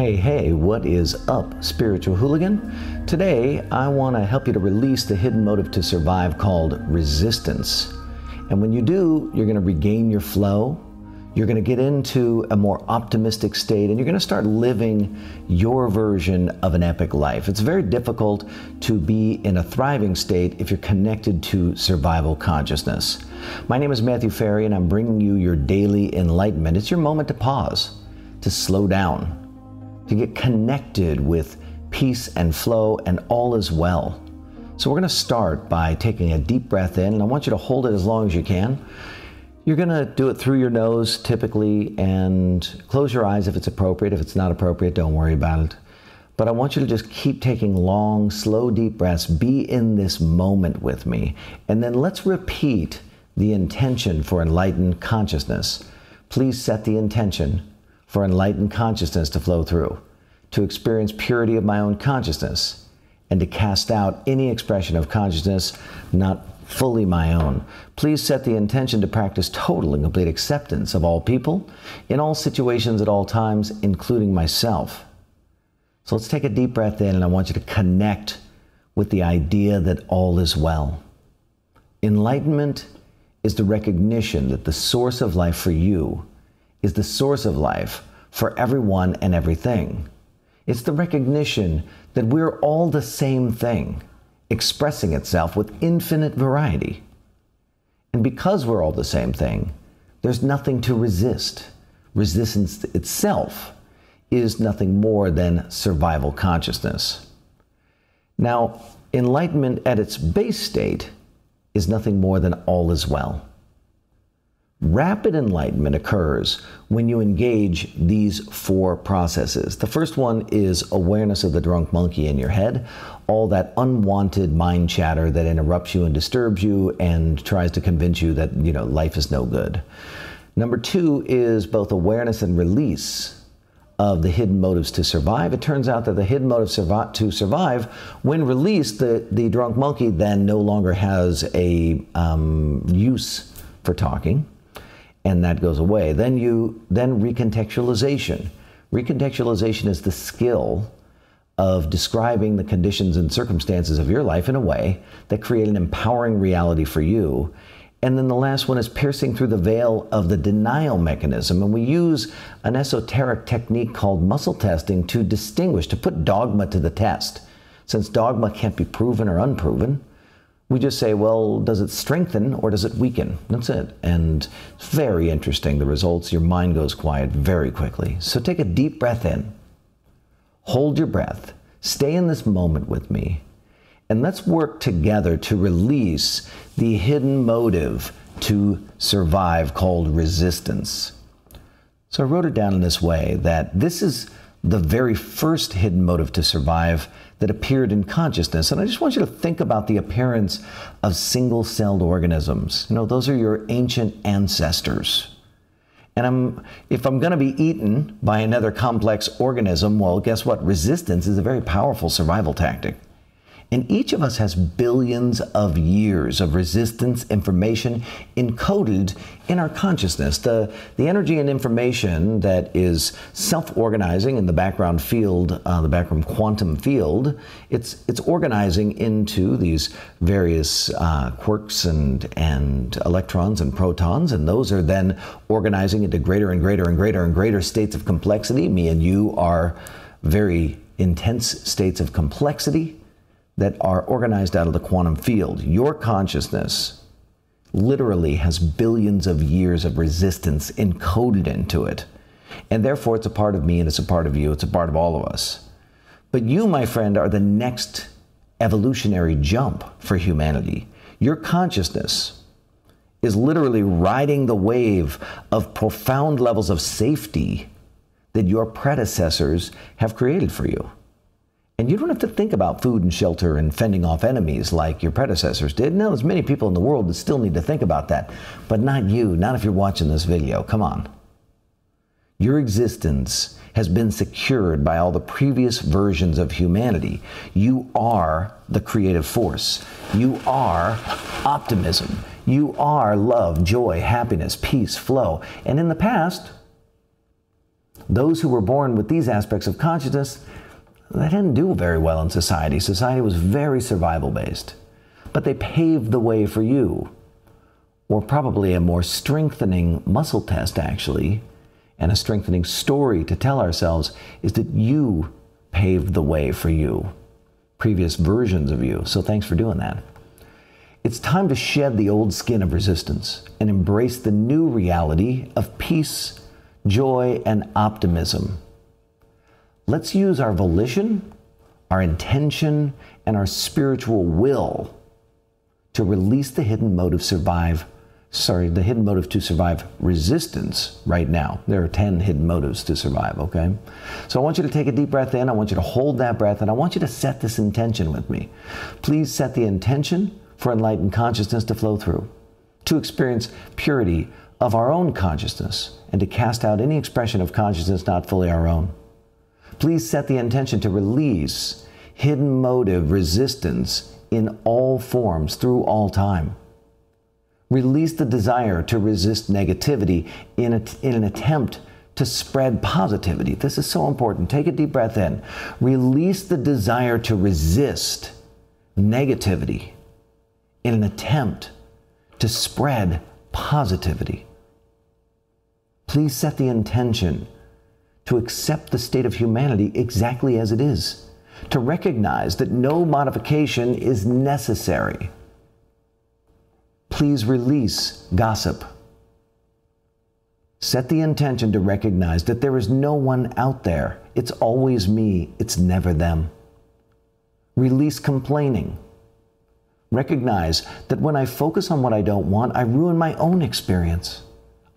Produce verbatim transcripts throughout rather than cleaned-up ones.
Hey, hey, what is up, Spiritual Hooligan? Today, I want to help you to release the hidden motive to survive called resistance. And when you do, you're going to regain your flow. You're going to get into a more optimistic state, and you're going to start living your version of an epic life. It's very difficult to be in a thriving state if you're connected to survival consciousness. My name is Matthew Ferry, and I'm bringing you your daily enlightenment. It's your moment to pause, to slow down, to get connected with peace and flow, and all is well. So we're going to start by taking a deep breath in, and I want you to hold it as long as you can. You're going to do it through your nose, typically, and close your eyes if it's appropriate. If it's not appropriate, don't worry about it. But I want you to just keep taking long, slow, deep breaths. Be in this moment with me. And then let's repeat the intention for enlightened consciousness. Please set the intention for enlightened consciousness to flow through, to experience purity of my own consciousness, and to cast out any expression of consciousness not fully my own. Please set the intention to practice total and complete acceptance of all people, in all situations, at all times, including myself. So let's take a deep breath in, and I want you to connect with the idea that all is well. Enlightenment is the recognition that the source of life for you is the source of life for everyone and everything. It's the recognition that we're all the same thing, expressing itself with infinite variety. And because we're all the same thing, there's nothing to resist. Resistance itself is nothing more than survival consciousness. Now, enlightenment at its base state is nothing more than all is well. Rapid enlightenment occurs when you engage these four processes. The first one is awareness of the drunk monkey in your head, all that unwanted mind chatter that interrupts you and disturbs you and tries to convince you that, you know, life is no good. Number two is both awareness and release of the hidden motives to survive. It turns out that the hidden motives to survive, when released, the, the drunk monkey then no longer has a um, use for talking. And that goes away. Then you, then recontextualization. Recontextualization is the skill of describing the conditions and circumstances of your life in a way that create an empowering reality for you. And then the last one is piercing through the veil of the denial mechanism. And we use an esoteric technique called muscle testing to distinguish, to put dogma to the test. Since dogma can't be proven or unproven, we just say, well, does it strengthen or does it weaken? That's it. And very interesting, the results. Your mind goes quiet very quickly. So take a deep breath in. Hold your breath. Stay in this moment with me. And let's work together to release the hidden motive to survive called resistance. So I wrote it down in this way, that this is the very first hidden motive to survive that appeared in consciousness. And I just want you to think about the appearance of single-celled organisms. You know, those are your ancient ancestors. And I'm, if I'm going to be eaten by another complex organism, well, guess what? Resistance is a very powerful survival tactic. And each of us has billions of years of resistance information encoded in our consciousness. The, the energy and information that is self-organizing in the background field, uh, the background quantum field, it's, it's organizing into these various uh, quarks and, and electrons and protons, and those are then organizing into greater and greater and greater and greater states of complexity. Me and you are very intense states of complexity that are organized out of the quantum field. Your consciousness literally has billions of years of resistance encoded into it. And therefore, it's a part of me, and it's a part of you, it's a part of all of us. But you, my friend, are the next evolutionary jump for humanity. Your consciousness is literally riding the wave of profound levels of safety that your predecessors have created for you. And you don't have to think about food and shelter and fending off enemies like your predecessors did. No, there's many people in the world that still need to think about that. But not you, not if you're watching this video. Come on. Your existence has been secured by all the previous versions of humanity. You are the creative force. You are optimism. You are love, joy, happiness, peace, flow. And in the past, Those who were born with these aspects of consciousness, they didn't do very well in society. Society was very survival-based. But they paved the way for you, or probably a more strengthening muscle test, actually, and a strengthening story to tell ourselves is that you paved the way for you, previous versions of you. So thanks for doing that. It's time to shed the old skin of resistance and embrace the new reality of peace, joy, and optimism. Let's use our volition, our intention, and our spiritual will to release the hidden motive survive, sorry, the hidden motive to survive resistance right now. There are ten hidden motives to survive, okay? So I want you to take a deep breath in. I want you to hold that breath, and I want you to set this intention with me. Please set the intention for enlightened consciousness to flow through, to experience purity of our own consciousness, and to cast out any expression of consciousness not fully our own. Please set the intention to release hidden motive resistance in all forms through all time. Release the desire to resist negativity in, a, in an attempt to spread positivity. This is so important. Take a deep breath in. Release the desire to resist negativity in an attempt to spread positivity. Please set the intention to accept the state of humanity exactly as it is, to recognize that no modification is necessary. Please release gossip. Set the intention to recognize that there is no one out there. It's always me. It's never them. Release complaining. Recognize that when I focus on what I don't want, I ruin my own experience.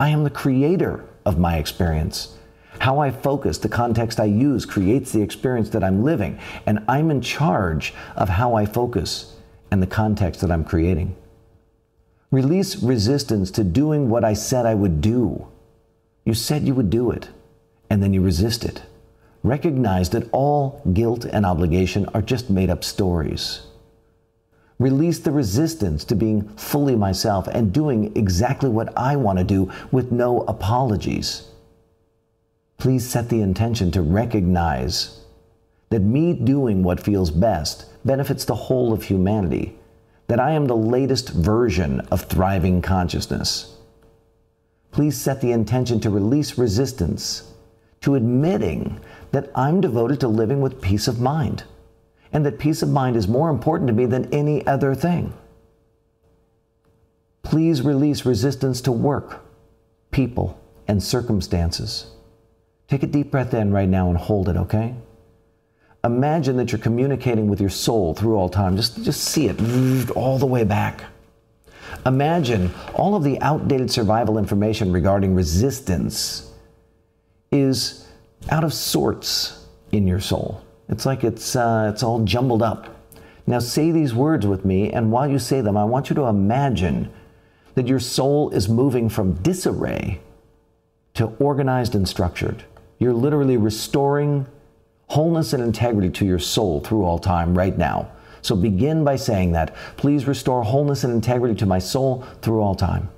I am the creator of my experience. How I focus, the context I use, creates the experience that I'm living, and I'm in charge of how I focus and the context that I'm creating. Release resistance to doing what I said I would do. You said you would do it, and then you resist it. Recognize that all guilt and obligation are just made-up stories. Release the resistance to being fully myself and doing exactly what I want to do with no apologies. Please set the intention to recognize that me doing what feels best benefits the whole of humanity, that I am the latest version of thriving consciousness. Please set the intention to release resistance to admitting that I'm devoted to living with peace of mind, and that peace of mind is more important to me than any other thing. Please release resistance to work, people, and circumstances. Take a deep breath in right now and hold it, okay? Imagine that you're communicating with your soul through all time. Just, just see it all the way back. Imagine all of the outdated survival information regarding resistance is out of sorts in your soul. It's like it's, uh, it's all jumbled up. Now say these words with me, and while you say them, I want you to imagine that your soul is moving from disarray to organized and structured. You're literally restoring wholeness and integrity to your soul through all time right now. So begin by saying that. Please restore wholeness and integrity to my soul through all time.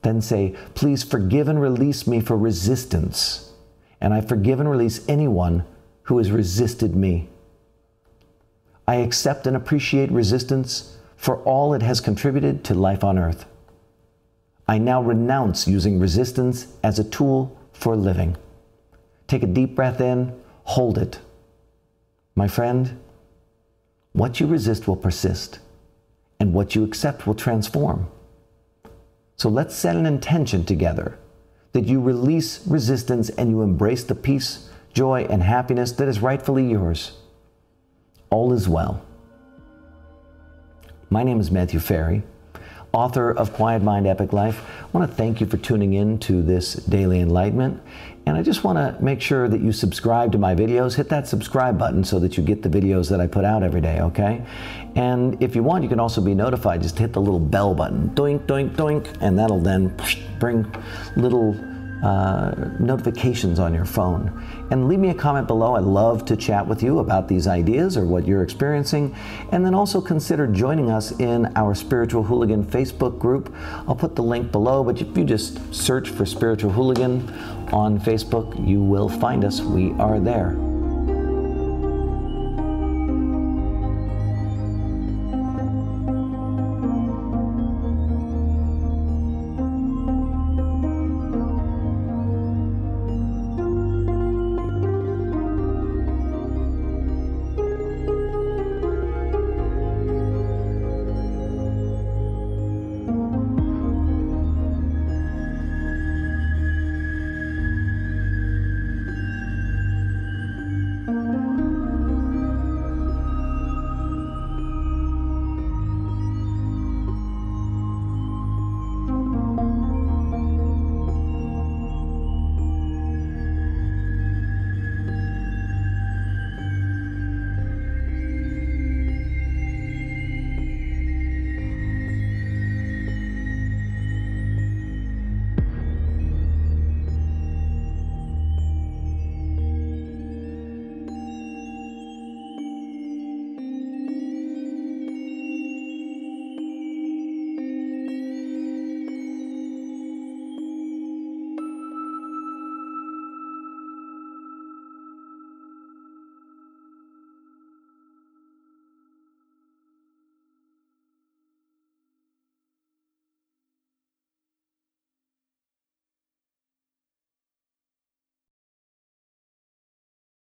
Then say, please forgive and release me for resistance. And I forgive and release anyone who has resisted me. I accept and appreciate resistance for all it has contributed to life on earth. I now renounce using resistance as a tool for living. Take a deep breath in, hold it. My friend, what you resist will persist, and what you accept will transform. So let's set an intention together that you release resistance and you embrace the peace, joy, and happiness that is rightfully yours. All is well. My name is Matthew Ferry, author of Quiet Mind, Epic Life. I want to thank you for tuning in to this Daily Enlightenment. And I just want to make sure that you subscribe to my videos. Hit that subscribe button so that you get the videos that I put out every day, okay? And if you want, you can also be notified. Just hit the little bell button. Doink, doink, doink. And that'll then bring little uh, notifications on your phone. And leave me a comment below. I love to chat with you about these ideas or what you're experiencing. And then also consider joining us in our Spiritual Hooligan Facebook group. I'll put the link below, but if you just search for Spiritual Hooligan on Facebook, you will find us. We are there.